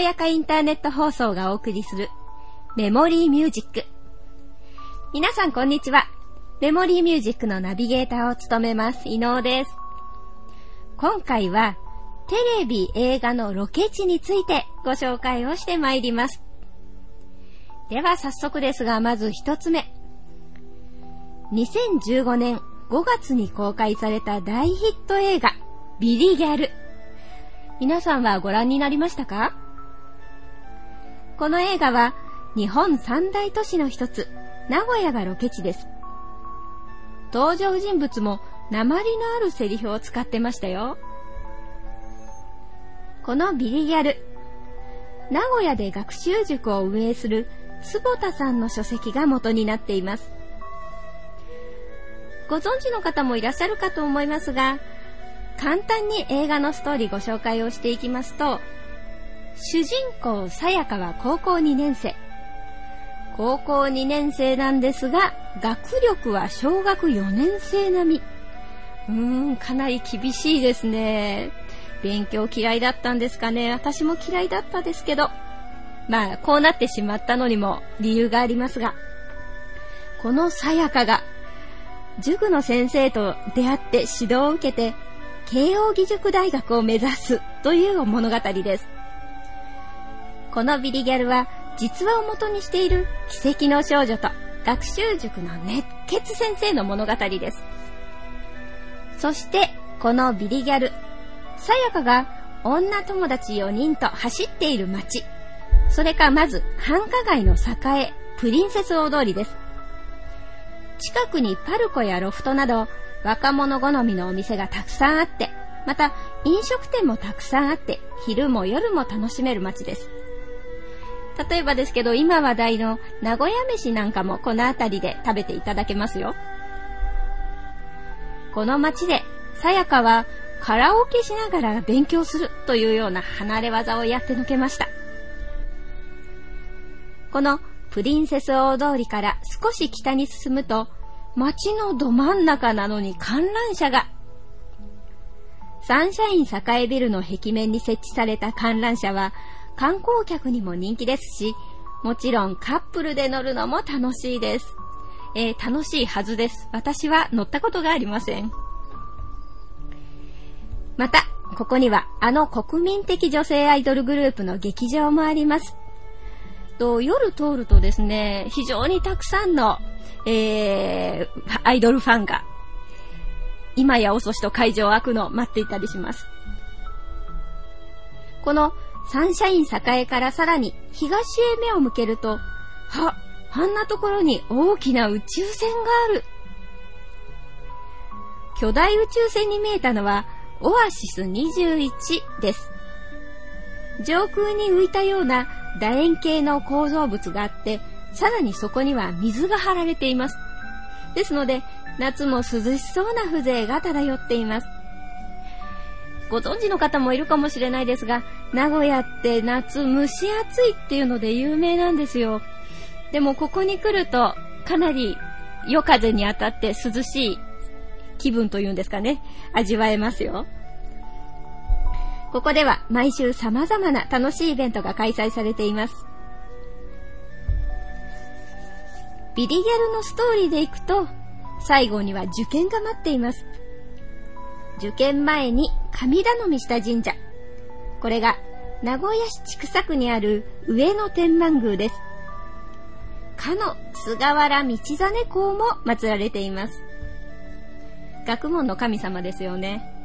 おやかインターネット放送がお送りするメモリーミュージック。皆さんこんにちは。メモリーミュージックのナビゲーターを務めます伊能です。今回はテレビ映画のロケ地についてご紹介をしてまいります。では早速ですが、まず一つ目、2015年5月に公開された大ヒット映画ビリギャル。皆さんはご覧になりましたか？この映画は日本三大都市の一つ名古屋がロケ地です。登場人物も訛りのあるセリフを使ってましたよ。このビリギャル、名古屋で学習塾を運営する坪田さんの書籍が元になっています。ご存知の方もいらっしゃるかと思いますが、簡単に映画のストーリーご紹介をしていきますと、主人公さやかは高校2年生。高校2年生なんですが、学力は小学4年生並み。かなり厳しいですね。勉強嫌いだったんですかね。私も嫌いだったですけど、まあこうなってしまったのにも理由がありますが、このさやかが塾の先生と出会って指導を受けて慶應義塾大学を目指すという物語です。このビリギャルは実話を元にしている奇跡の少女と学習塾の熱血先生の物語です。そしてこのビリギャル、さやかが女友達4人と走っている街、それかまず繁華街の栄プリンセス大通りです。近くにパルコやロフトなど若者好みのお店がたくさんあって、また飲食店もたくさんあって、昼も夜も楽しめる街です。例えばですけど、今話題の名古屋飯なんかもこの辺りで食べていただけますよ。この街でさやかはカラオケしながら勉強するというような離れ技をやってのけました。このプリンセス大通りから少し北に進むと、街のど真ん中なのに観覧車が。サンシャイン栄ビルの壁面に設置された観覧車は観光客にも人気ですし、もちろんカップルで乗るのも楽しいです。楽しいはずです。私は乗ったことがありません。また、ここにはあの国民的女性アイドルグループの劇場もあります。夜通るとですね、非常にたくさんの、アイドルファンが今や遅しと会場を開くのを待っていたりします。このサンシャイン栄からさらに東へ目を向けると、あんなところに大きな宇宙船がある。巨大宇宙船に見えたのはオアシス21です。上空に浮いたような楕円形の構造物があって、さらにそこには水が張られています。ですので夏も涼しそうな風情が漂っています。ご存知の方もいるかもしれないですが、名古屋って夏蒸し暑いっていうので有名なんですよ。でもここに来るとかなり夜風に当たって涼しい気分というんですかね、味わえますよ。ここでは毎週様々な楽しいイベントが開催されています。ビリギャルのストーリーでいくと、最後には受験が待っています。受験前に神頼みした神社。これが名古屋市千種区にある上野天満宮です。かの菅原道真公も祀られています。学問の神様ですよね。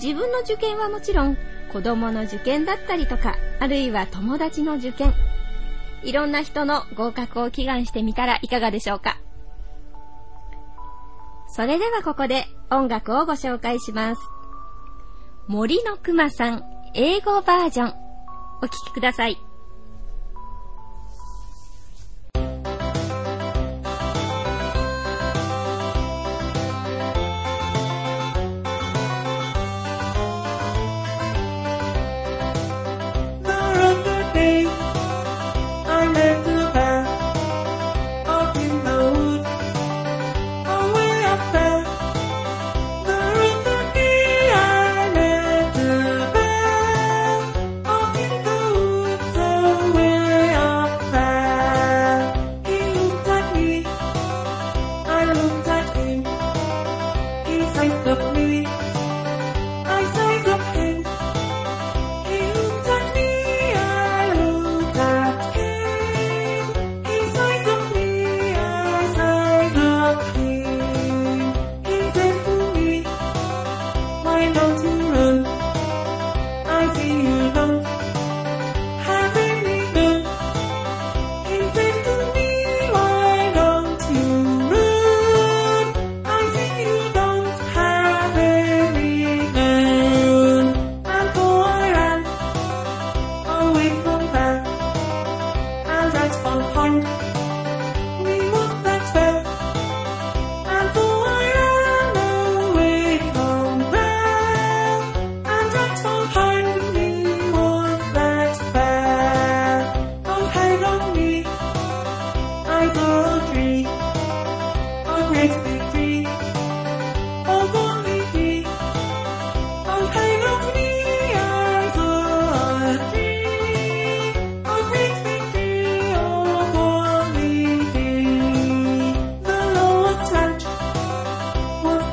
自分の受験はもちろん、子供の受験だったりとか、あるいは友達の受験、いろんな人の合格を祈願してみたらいかがでしょうか。それではここで音楽をご紹介します。森のくまさん英語バージョン、お聴きください。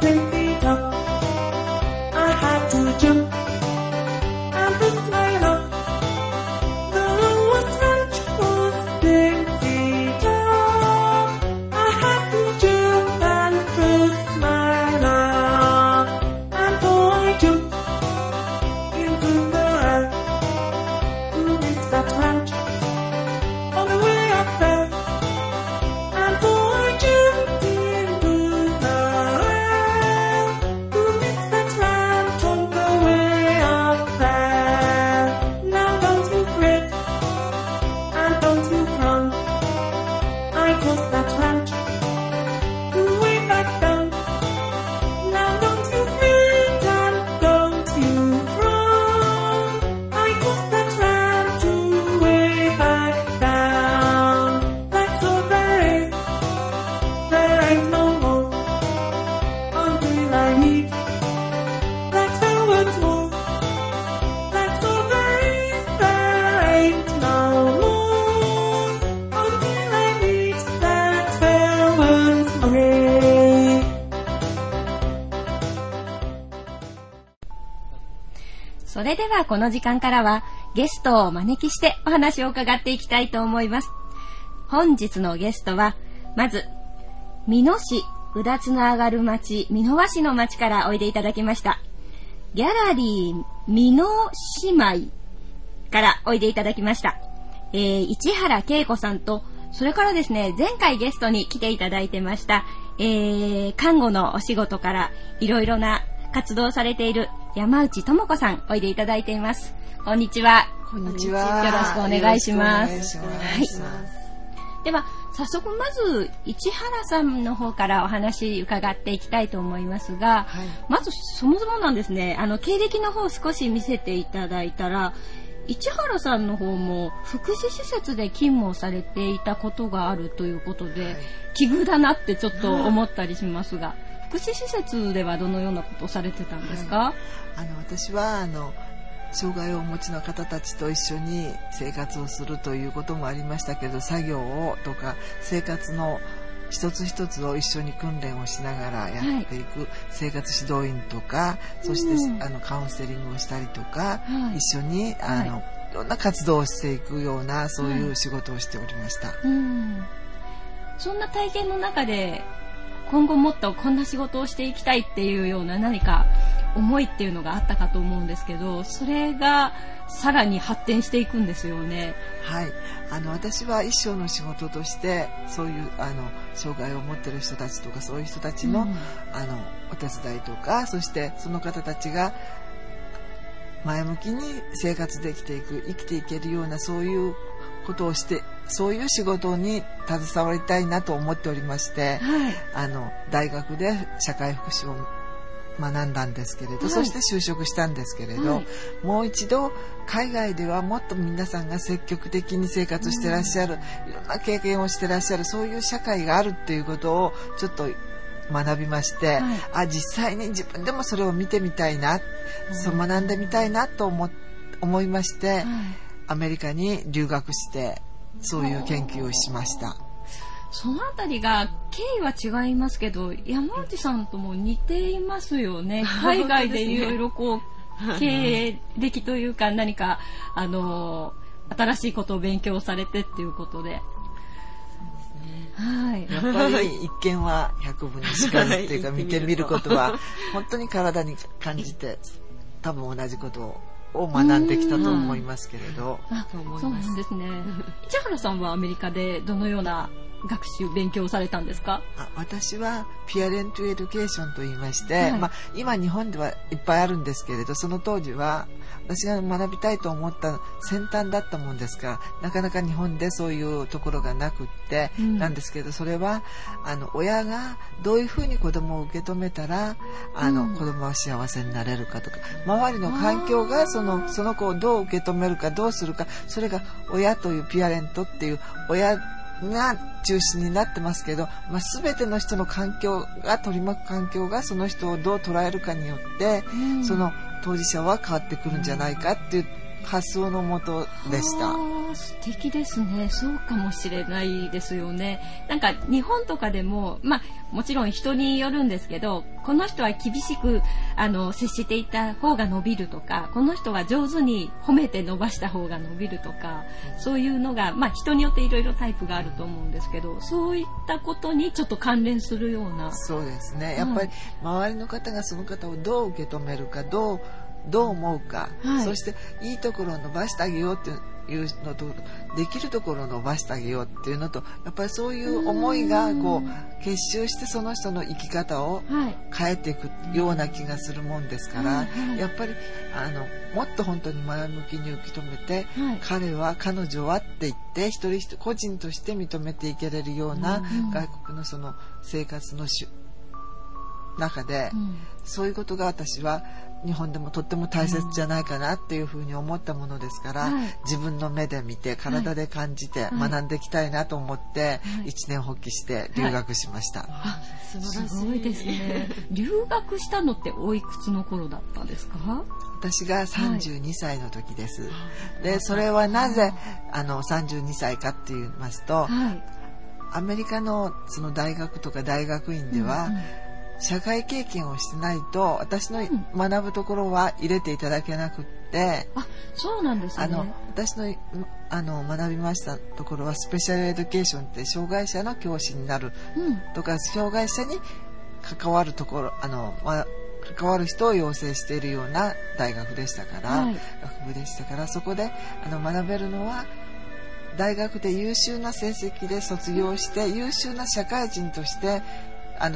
pick it up. I had to jump and pick my luck. The room was much more than picked up. I had to jump and press my luck. And so I jumped into the air. Who is that man? On the way up there. And so I jumped.それではこの時間からはゲストをお招きしてお話を伺っていきたいと思います。本日のゲストはまず美濃市うだつの上がる町美濃和市の町からおいでいただきました。ギャラリー美濃姉妹からおいでいただきました、市原恵子さんと、それからですね、前回ゲストに来ていただいてました、看護のお仕事からいろいろな活動されている山内智子さんおいでいただいています。こんにちは。こんにちは。よろしくお願いします。はい、では早速まず市原さんの方からお話伺っていきたいと思いますが、はい、まずそもそもなんですね、経歴の方を少し見せていただいたら、市原さんの方も福祉施設で勤務をされていたことがあるということで、はい、奇遇だなってちょっと思ったりしますが、はい、福祉施設ではどのようなことをされてたんですか？はい、私は障害をお持ちの方たちと一緒に生活をするということもありましたけど、作業をとか生活の一つ一つを一緒に訓練をしながらやっていく生活指導員とか、はい、そして、カウンセリングをしたりとか、はい、一緒にいろんな活動をしていくような、そういう仕事をしておりました、はい、そんな体験の中で今後もっとこんな仕事をしていきたいっていうような何か思いっていうのがあったかと思うんですけど、それがさらに発展していくんですよね。はい、私は一生の仕事としてそういう障害を持っている人たちとか、そういう人たちの、お手伝いとか、そしてその方たちが前向きに生活できていく、生きていけるような、そういうことをして、そういう仕事に携わりたいなと思っておりまして、はい、大学で社会福祉を学んだんですけれど、はい、そして就職したんですけれど、はい、もう一度海外ではもっと皆さんが積極的に生活してらっしゃる、いろんな経験をしてらっしゃる、そういう社会があるっていうことをちょっと学びまして、はい、実際に自分でもそれを見てみたいな、学んでみたいなと思いまして、はい、アメリカに留学してそういう研究をしました。そのあたりが経緯は違いますけど、山内さんとも似ていますよね。海外でいろいろこう経歴というか、何か新しいことを勉強されてっていうことで、はい、やっぱり一見は百分にしかずっていうか、見てみることは本当に体に感じて、多分同じことを学んできたと思いますけれど。そうなんですね。市原さんはアメリカでどのような学習勉強されたんですか？私はピアレントエデュケーションと言いまして、はい、今日本ではいっぱいあるんですけれど、その当時は私が学びたいと思った先端だったもんですから、なかなか日本でそういうところがなくって、なんですけど、それは親がどういうふうに子供を受け止めたら子供は幸せになれるかとか、周りの環境がその子をどう受け止めるか、どうするか、それが親というピアレントっていう親が中心になってますけど、全ての人の環境が取り巻く環境がその人をどう捉えるかによって、その当事者は変わってくるんじゃないかっていうカツオの元でした。素敵ですね。そうかもしれないですよね。なんか日本とかでも、まあ、もちろん人によるんですけど、この人は厳しく接していた方が伸びるとか、この人は上手に褒めて伸ばした方が伸びるとか、そういうのが、まあ、人によっていろいろタイプがあると思うんですけど、そういったことにちょっと関連するような。そうですね、やっぱり周りの方がその方をどう受け止めるか、どう思うか、はい、そしていいところを伸ばしてあげようっていうのと、できるところを伸ばしてあげようっていうのと、やっぱりそういう思いがこう結集して、その人の生き方を変えていくような気がするもんですから、はい、やっぱりもっと本当に前向きに受け止めて、はい、彼は彼女はって言って一人一人個人として認めていけれるような、外国のその生活の中で、そういうことが私は日本でもとっても大切じゃないかなっていうふうに思ったものですから、自分の目で見て体で感じて学んでいきたいなと思って、一年発起して留学しました。すごいですね。留学したのっておいくつの頃だったんですか？私が32歳の時です、はい、でそれはなぜ32歳かって言いますと、アメリカのその大学とか大学院では、社会経験をしてないと私の学ぶところは入れていただけなくって、あ、そうなんですね。私の学びましたところはスペシャルエデュケーションって障害者の教師になるとか、障害者に関わるところ関わる人を養成しているような大学でしたから、学部でしたから、そこで学べるのは大学で優秀な成績で卒業して、優秀な社会人として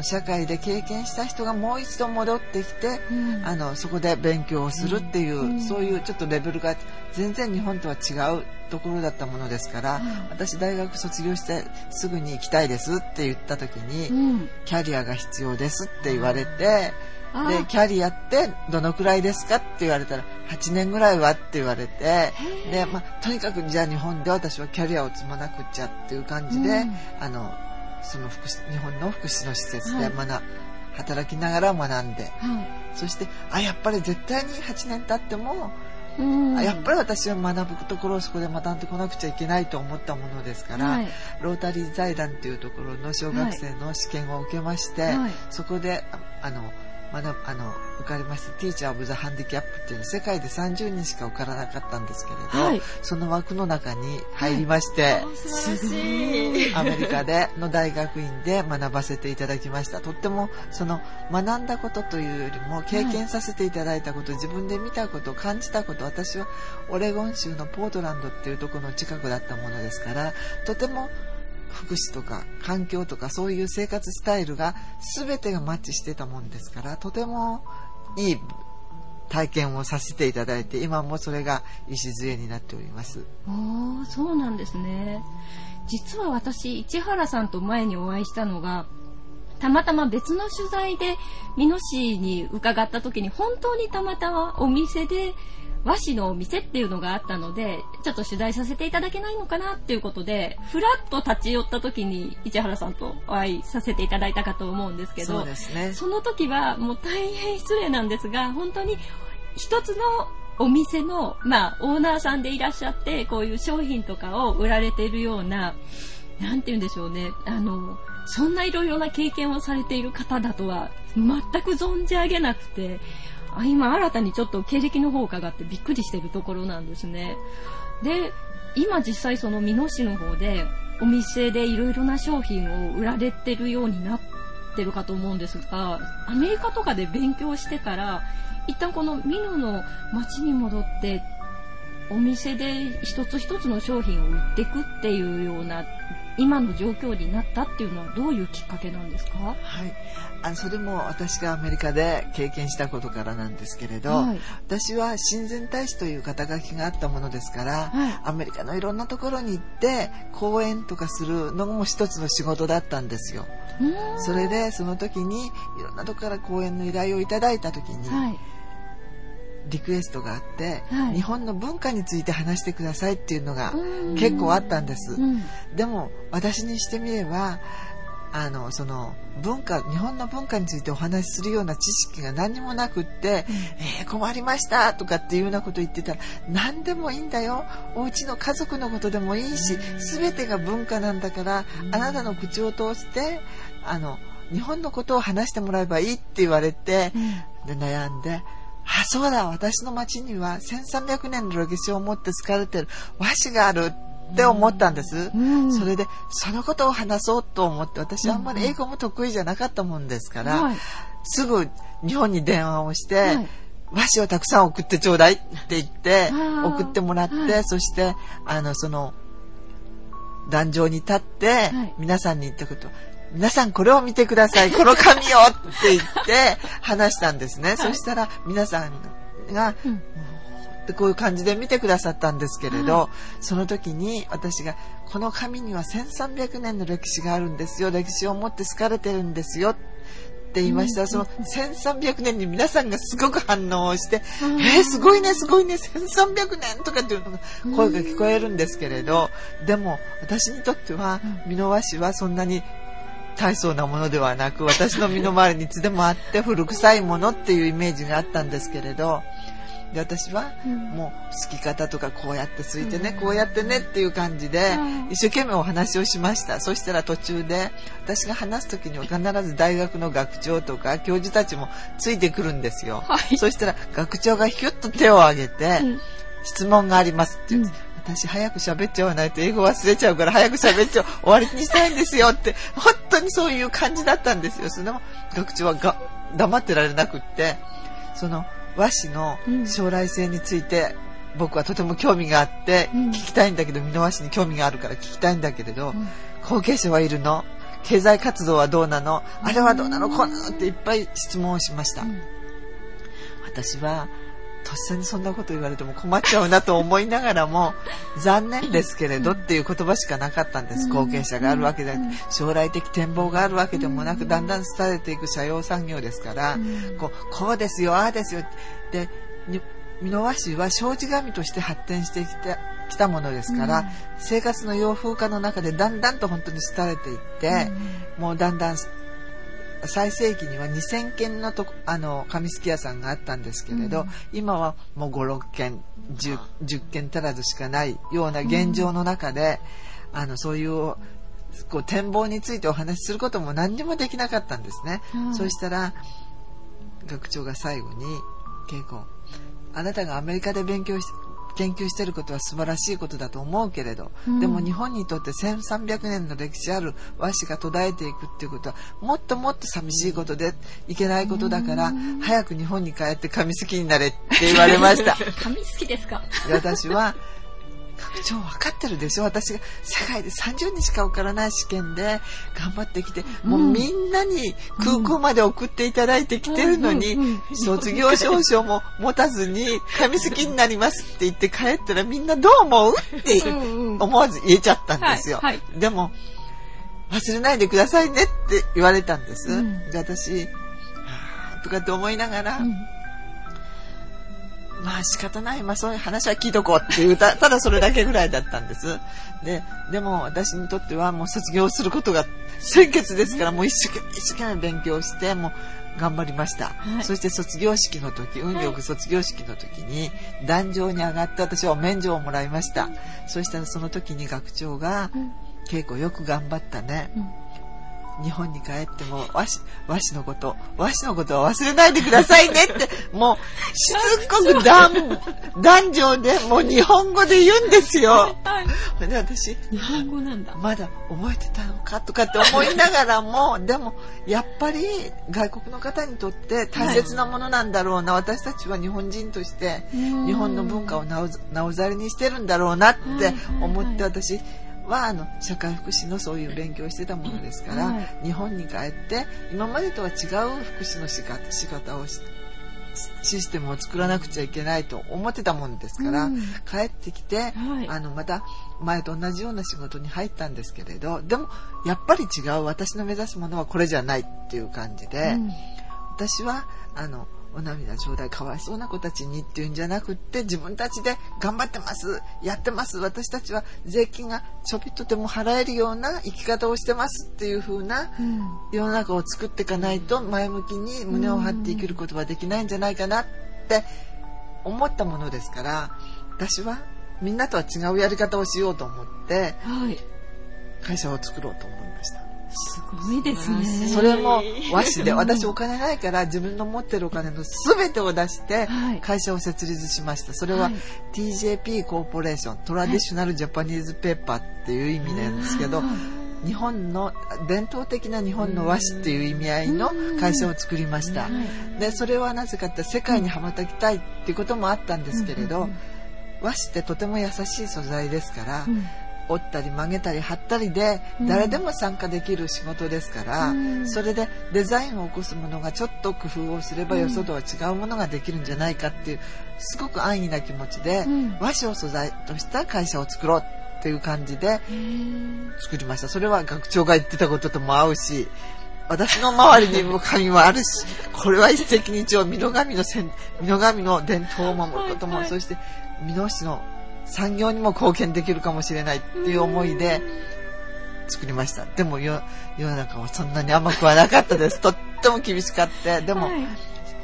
社会で経験した人がもう一度戻ってきて、そこで勉強をするっていう、そういうちょっとレベルが全然日本とは違うところだったものですから、私大学卒業してすぐに行きたいですって言った時に、キャリアが必要ですって言われて、でキャリアってどのくらいですかって言われたら8年ぐらいはって言われて、で、まあ、とにかくじゃあ日本で私はキャリアを積まなくちゃっていう感じで、その日本の福祉の施設で働きながら学んで、そしてやっぱり絶対に8年経っても、やっぱり私は学ぶところをそこで学んでこなくちゃいけないと思ったものですから、ロータリー財団というところの小学生の試験を受けまして、そこで受かりまして、ティーチャー・オブ・ザ・ハンディキャップっていうの、世界で30人しか受からなかったんですけれど、その枠の中に入りまして、すごいアメリカでの大学院で学ばせていただきました。とってもその学んだことというよりも経験させていただいたこと、自分で見たこと、感じたこと、私はオレゴン州のポートランドっていうところの近くだったものですから、とても福祉とか環境とかそういう生活スタイルが全てがマッチしてたもんですから、とてもいい体験をさせていただいて、今もそれが礎になっております。そうなんですね。実は私、市原さんと前にお会いしたのが、たまたま別の取材で美濃市に伺った時に、本当にたまたまお店で和紙のお店っていうのがあったので、ちょっと取材させていただけないのかなっていうことでふらっと立ち寄った時に市原さんとお会いさせていただいたかと思うんですけど、 そうですね、その時はもう大変失礼なんですが、本当に一つのお店の、オーナーさんでいらっしゃって、こういう商品とかを売られているような、なんて言うんでしょうね、そんないろいろな経験をされている方だとは全く存じ上げなくて、今新たにちょっと経歴の方を伺ってびっくりしてるところなんですね。で、今実際その美濃市の方でお店でいろいろな商品を売られてるようになってるかと思うんですが、アメリカとかで勉強してから一旦この美濃の町に戻ってお店で一つ一つの商品を売っていくっていうような今の状況になったっていうのはどういうきっかけなんですか？それも私がアメリカで経験したことからなんですけれど、私は親善大使という肩書きがあったものですから、アメリカのいろんなところに行って講演とかするのも一つの仕事だったんですよ。それでその時にいろんなとこから講演の依頼をいただいた時に、リクエストがあって、日本の文化について話してくださいっていうのが結構あったんです。でも私にしてみればその文化、日本の文化についてお話しするような知識が何もなくって、困りましたとかっていうようなこと言ってたら、何でもいいんだよ、おうちの家族のことでもいいし、全てが文化なんだから、あなたの口を通して日本のことを話してもらえばいいって言われて、で悩んで、あ、そうだ、私の町には1300年の歴史を持って使われてる和紙があるって思ったんです、うん、それでそのことを話そうと思って、私あんまり英語も得意じゃなかったもんですから、はい、すぐ日本に電話をして、はい、和紙をたくさん送ってちょうだいって言って送ってもらって、はい、そしてその壇上に立って、はい、皆さんに言ったこと、皆さんこれを見てください、この紙をって言って話したんですね、はい、そしたら皆さんが、うんこういう感じで見てくださったんですけれど、はい、その時に私が、この紙には1300年の歴史があるんですよ、歴史を持って好かれてるんですよって言いました、うん、その1300年に皆さんがすごく反応をして、うん、すごいねすごいね、1300年とかっていうのが声が聞こえるんですけれど、でも私にとっては美濃和紙はそんなに大層なものではなく、私の身の回りにいつでもあって古臭いものっていうイメージがあったんですけれど、で私はもう好き方とか、こうやってついてね、こうやってねっていう感じで一生懸命お話をしました。そしたら途中で、私が話す時には必ず大学の学長とか教授たちもついてくるんですよ、はい、そしたら学長がひゅっと手を挙げて、質問がありますって言うんです、私早く喋っちゃわないと英語忘れちゃうから、早く喋っちゃう、終わりにしたいんですよって、本当にそういう感じだったんですよ。その学長は黙ってられなくって、その和紙の将来性について、僕はとても興味があって聞きたいんだけど、美濃和紙に興味があるから聞きたいんだけれど、後継者はいるの、経済活動はどうなの、あれはどうなの、こうなのっていっぱい質問をしました。私はとっさにそんなこと言われても困っちゃうなと思いながらも、残念ですけれどっていう言葉しかなかったんです。後継者があるわけで、将来的展望があるわけでもなく、だんだん廃れていく社用産業ですから、こうですよ、ああですよで、美濃和紙は障子紙として発展してきたものですから、生活の洋風化の中でだんだんと本当に廃れていって、もうだんだん最盛期には2000軒の紙すき屋さんがあったんですけれど、今はもう5、6軒 10軒足らずしかないような現状の中で、そういう展望についてお話しすることも何にもできなかったんですね、そうしたら学長が最後に、恵子、あなたがアメリカで研究していることは素晴らしいことだと思うけれど、でも日本にとって1300年の歴史ある和紙が途絶えていくっていうことは、もっともっと寂しいことでいけないことだから、早く日本に帰って紙好きになれって言われました紙好きですか私は、学長分かってるでしょ、私が世界で30人しか受からない試験で頑張ってきて、もうみんなに空港まで送っていただいてきてるのに、卒業証書も持たずに紙好きになりますって言って帰ったら、みんなどう思うって思わず言えちゃったんですよ、はいはい、でも忘れないでくださいねって言われたんです、で私とかって思いながら、まあ仕方ない、まあそういう話は聞いとこうっていうただそれだけぐらいだったんです。でも私にとってはもう卒業することが先決ですから、もう一生懸命勉強して、もう頑張りました。はい、そして卒業式の時、運よく卒業式の時に壇上に上がって私は免状をもらいました。そしたらその時に学長が、恵子よく頑張ったね。日本に帰っても和紙のことは忘れないでくださいねってもうしつこく壇上でもう日本語で言うんですよで私、日本語なんだ、まだ覚えてたのかとかって思いながらもでもやっぱり外国の方にとって大切なものなんだろうな、はい、私たちは日本人として日本の文化をなおざりにしてるんだろうなって思って、はいはいはい、私は社会福祉のそういう勉強をしてたものですから、はい、日本に帰って今までとは違う福祉のシステムを作らなくちゃいけないと思ってたものですから、帰ってきて、はい、また前と同じような仕事に入ったんですけれど、でもやっぱり違う、私の目指すものはこれじゃないっていう感じで、私はお涙ちょうだい、かわいそうな子たちにっていうんじゃなくって、自分たちで頑張ってます、やってます、私たちは税金がちょびっとでも払えるような生き方をしてますっていう風な世の中を作っていかないと、前向きに胸を張って生きることはできないんじゃないかなって思ったものですから、私はみんなとは違うやり方をしようと思って会社を作ろうと思いました。すごいですね。それも和紙で、私お金ないから自分の持ってるお金の全てを出して会社を設立しました。それは TJP コーポレーション、トラディショナルジャパニーズペーパーっていう意味なんですけど、日本の伝統的な日本の和紙っていう意味合いの会社を作りました。でそれはなぜかって世界に羽ばたきたいっていうこともあったんですけれど、和紙ってとても優しい素材ですから、折ったり曲げたり貼ったりで誰でも参加できる仕事ですから、それでデザインを起こすものがちょっと工夫をすればよそとは違うものができるんじゃないかっていう、すごく安易な気持ちで、和紙を素材とした会社を作ろうっていう感じで作りました。それは学長が言ってたこととも合うし、私の周りにも神はあるし、これは一石二鳥、美濃神の伝統を守ることも、そして美濃市の産業にも貢献できるかもしれないっていう思いで作りました。でも世の中はそんなに甘くはなかったです。とっても厳しかった。でも、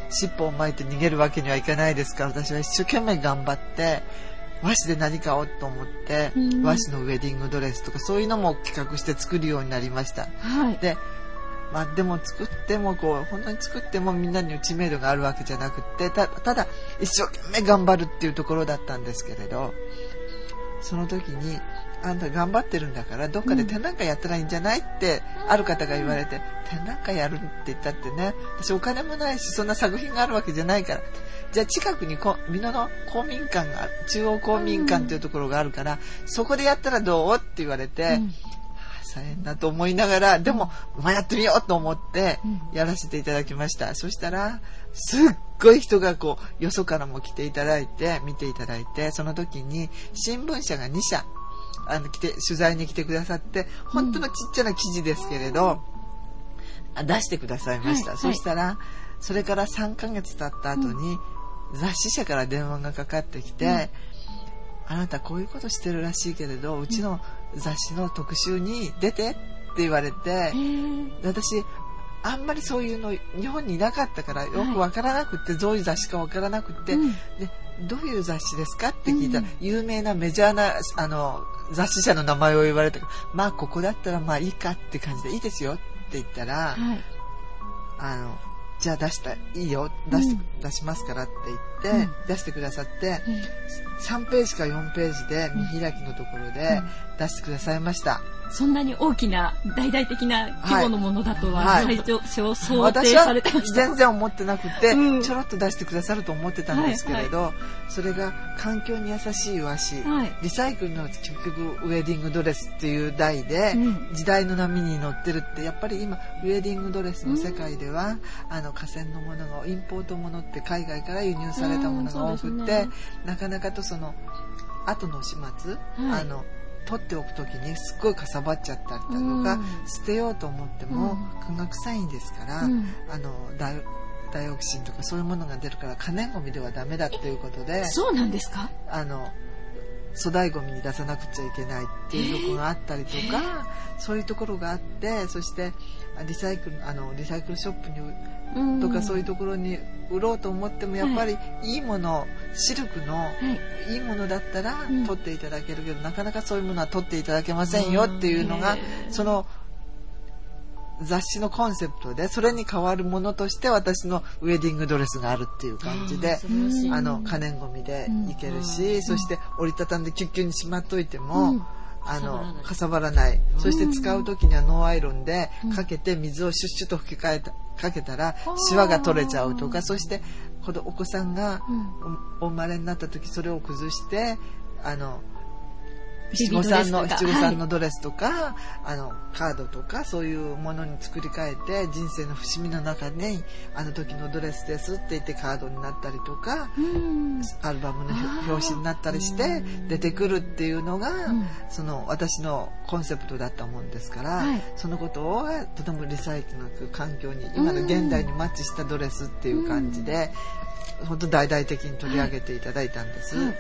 尻尾を巻いて逃げるわけにはいかないですから、私は一生懸命頑張って、和紙で何かをと思って、和紙のウェディングドレスとかそういうのも企画して作るようになりました。で、まあでも作っても本当に作ってもみんなに知名度があるわけじゃなくて、ただ一生懸命頑張るっていうところだったんですけれど、その時にあんた頑張ってるんだからどっかで展覧会やったらいいんじゃないってある方が言われて、展覧会やるって言ったってね、私お金もないしそんな作品があるわけじゃないから、じゃあ近くに美濃の公民館が、中央公民館というところがあるからそこでやったらどうって言われて、大変だと思いながら、でも、やってみようと思ってやらせていただきました。そしたらすっごい人がよそからも来ていただいて見ていただいて、その時に新聞社が2社来て取材に来てくださって、本当のちっちゃな記事ですけれど、出してくださいました。そしたらそれから3ヶ月経った後に雑誌社から電話がかかってきて、あなたこういうことしてるらしいけれど、うちの雑誌の特集に出てって言われて、私あんまりそういうの日本にいなかったからよくわからなくて、どういう雑誌かわからなくて、でどういう雑誌ですかって聞いたら、有名なメジャーな雑誌社の名前を言われたから、まあここだったらまあいいかって感じでいいですよって言ったら、じゃあいいよ、出しますからって言って、出してくださって、3ページか4ページで見開きのところで出してくださいました。そんなに大きな大々的な規模のものだとは、想定されてました。私は全然思ってなくて、ちょろっと出してくださると思ってたんですけれど、それが環境に優しい和紙、リサイクルの結局ウェディングドレスっていう題で、時代の波に乗ってるって、やっぱり今ウェディングドレスの世界では、河川のものがインポートものって海外から輸入されたものが多くて、なかなかとその後の始末、取っておくときにすっごいかさばっちゃったりだとか、捨てようと思っても化学繊維ですから、ダイオキシンとかそういうものが出るから可燃ごみではダメだということで、そうなんですか、粗大ごみに出さなくちゃいけないっていうところがあったりとか、そういうところがあって、そしてリサイクルショップにとかそういうところに売ろうと思っても、やっぱりいいもの、シルクのいいものだったら取っていただけるけど、なかなかそういうものは取っていただけませんよっていうのがその雑誌のコンセプトで、それに代わるものとして私のウェディングドレスがあるっていう感じで、可燃ごみでいけるし、そして折りたたんでキュッキュにしまっといても、かさばらない。そして使う時にはノーアイロンでかけて水をシュッシュと吹きかけたらシワが取れちゃうとか、そしてお子さんがお生まれになった時それを崩して七五三のドレスとか、はい、カードとかそういうものに作り変えて、人生の節目の中であの時のドレスですって言ってカードになったりとか、うん、アルバムの表紙になったりして出てくるっていうのが、うん、その私のコンセプトだったもんですから、はい、そのことをとてもリサイクルなく環境に今の現代にマッチしたドレスっていう感じで、うん、本当大々的に取り上げていただいたんです、はい、で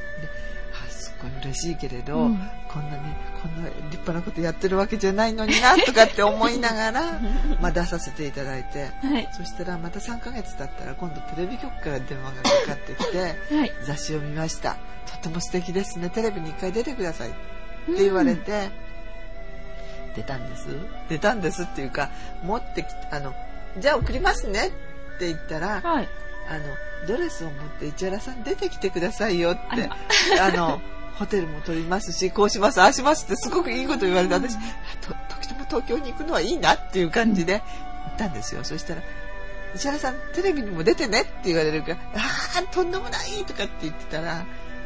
すごい嬉しいけれど、うん、こんな立派なことやってるわけじゃないのになとかって思いながらまあ出させていただいて、はい、そしたらまた3ヶ月経ったら今度テレビ局から電話がかかってきて、はい、雑誌を見ました、とても素敵ですね、テレビに一回出てくださいって言われて、うん、出たんですっていうか、持ってきてじゃあ送りますねって言ったら、はい、ドレスを持って市原さん出てきてくださいよってホテルも取りますし、こうしますああしますってすごくいいこと言われて、私時々東京に行くのはいいなっていう感じで行ったんですよ。そしたら市原さんテレビにも出てねって言われるから、あとんでもないとかって言ってたら、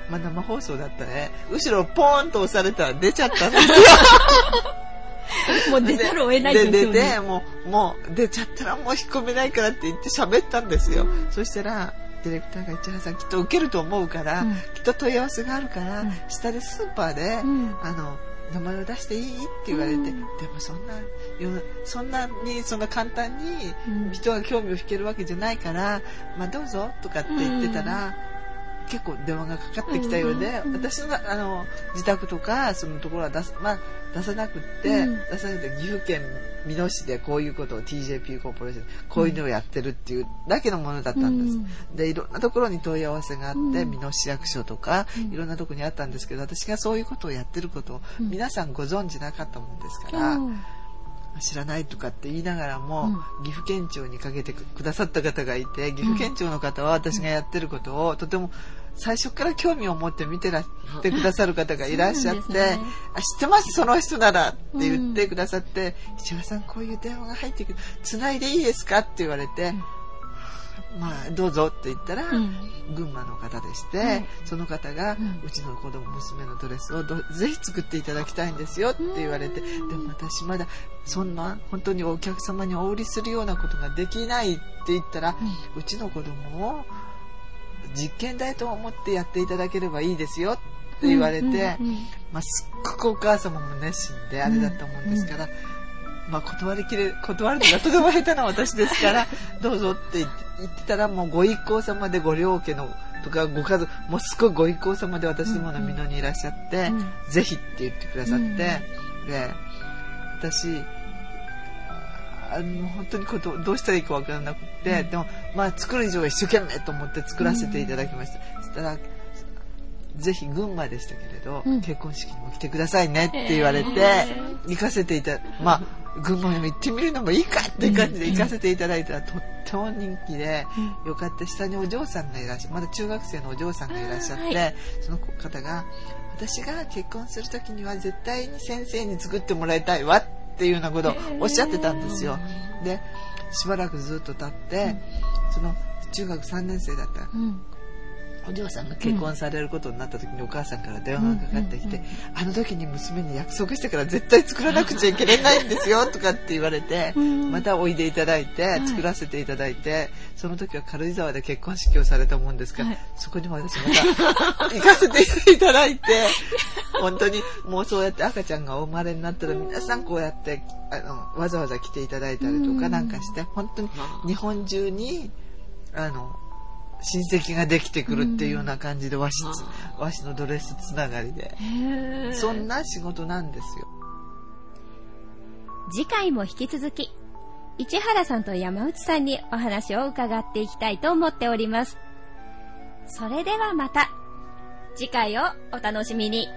まあ、生放送だったね、後ろポーンと押されたら出ちゃったんですよもう出ざるを得ないですよね。でもう出ちゃったらもう引っ込めないからって言って喋ったんですよ、うん、そしたらディレクターが、市原さんきっと受けると思うから、うん、きっと問い合わせがあるから、うん、下でスーパーで、うん、名前を出していいって言われて、うん、でもそんなに簡単に人が興味を引けるわけじゃないから、まあ、どうぞとかって言ってたら、うん、結構電話がかかってきたようで、うん、私の自宅とかそのところは出さなくて岐阜県美濃市でこういうことを TJP コーポレーションこういうのをやってるっていうだけのものだったんです、うん、でいろんなところに問い合わせがあって、うん、美濃市役所とかいろんなところにあったんですけど、私がそういうことをやってることを皆さんご存知なかったもんですから、うん、知らないとかって言いながらも、うん、岐阜県庁にかけてくださった方がいて、岐阜県庁の方は私がやってることをとても最初から興味を持って見てらってくださる方がいらっしゃって、ね、あ、知ってますその人ならって言ってくださって、うん、市原さんこういう電話が入ってくる、繋いでいいですかって言われて、うん、まあどうぞって言ったら、うん、群馬の方でして、うん、その方が、うん、うちの子供娘のドレスをぜひ作っていただきたいんですよって言われて、うん、でも私まだそんな本当にお客様にお売りするようなことができないって言ったら、うん、うちの子供を実験台と思ってやっていただければいいですよって言われて、うんうんうん、まあ、すっごくお母様も熱心であれだったもんですから、うんうん、まあ、断るのがとても下手な私ですからどうぞって言ってたら、もうご一行様でご両家のとかご家族もうすごいご一行様で私どもの美濃にいらっしゃって、うんうん、ぜひって言ってくださって、うんうん、で私本当にどうしたらいいか分からなくて、うん、でも、まあ、作る以上は一生懸命と思って作らせていただきました、うん、そしたらぜひ群馬でしたけれど、うん、結婚式にも来てくださいねって言われて、行かせていただ、まあ、群馬にも行ってみるのもいいかって感じで行かせていただいたら、とっても人気で、よかった。下にお嬢さんがいらっしゃ、まだ中学生のお嬢さんがいらっしゃって、はい、その方が私が結婚する時には絶対に先生に作ってもらいたいわっていうようなことをおっしゃってたんですよ。でしばらくずっと経って、うん、その中学3年生だった、うん、お嬢さんが結婚されることになった時にお母さんから電話がかかってきて、うんうんうん、あの時に娘に約束してから絶対作らなくちゃいけないんですよとかって言われてまたおいでいただいて作らせていただいて、はい、その時は軽井沢で結婚式をされたもんですから、はい、そこにも私また行かせていただいて本当にもうそうやって赤ちゃんがお生まれになったら皆さんこうやってわざわざ来ていただいたりとかなんかして、本当に日本中に親戚ができてくるっていうような感じで和紙のドレスつながりで、そんな仕事なんですよ。次回も引き続き市原さんと山内さんにお話を伺っていきたいと思っております。それではまた次回をお楽しみに。